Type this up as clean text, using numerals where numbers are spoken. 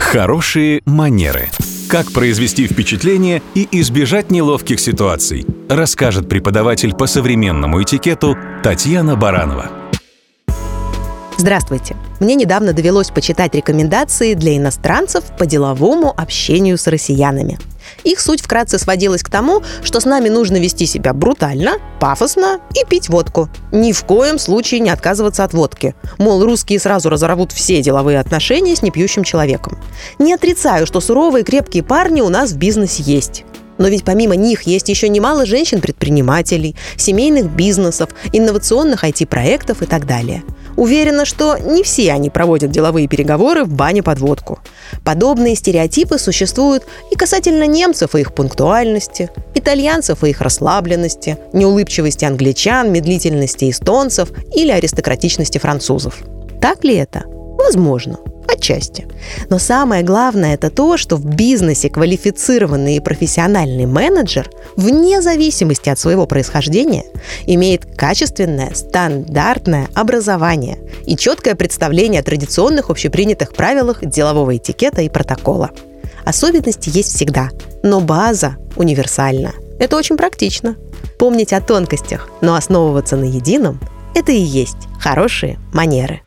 Хорошие манеры. Как произвести впечатление и избежать неловких ситуаций, расскажет преподаватель по современному этикету Татьяна Баранова. Здравствуйте! Мне недавно довелось почитать рекомендации для иностранцев по деловому общению с россиянами. Их суть вкратце сводилась к тому, что с нами нужно вести себя брутально, пафосно и пить водку. Ни в коем случае не отказываться от водки. Мол, русские сразу разорвут все деловые отношения с непьющим человеком. Не отрицаю, что суровые крепкие парни у нас в бизнесе есть. Но ведь помимо них есть еще немало женщин-предпринимателей, семейных бизнесов, инновационных IT-проектов и так далее. Уверена, что не все они проводят деловые переговоры в бане под водку. Подобные стереотипы существуют и касательно немцев и их пунктуальности, итальянцев и их расслабленности, неулыбчивости англичан, медлительности эстонцев или аристократичности французов. Так ли это? Возможно. Отчасти. Но самое главное – это то, что в бизнесе квалифицированный и профессиональный менеджер, вне зависимости от своего происхождения, имеет качественное, стандартное образование и четкое представление о традиционных общепринятых правилах делового этикета и протокола. Особенности есть всегда, но база универсальна. Это очень практично. Помнить о тонкостях, но основываться на едином – это и есть хорошие манеры.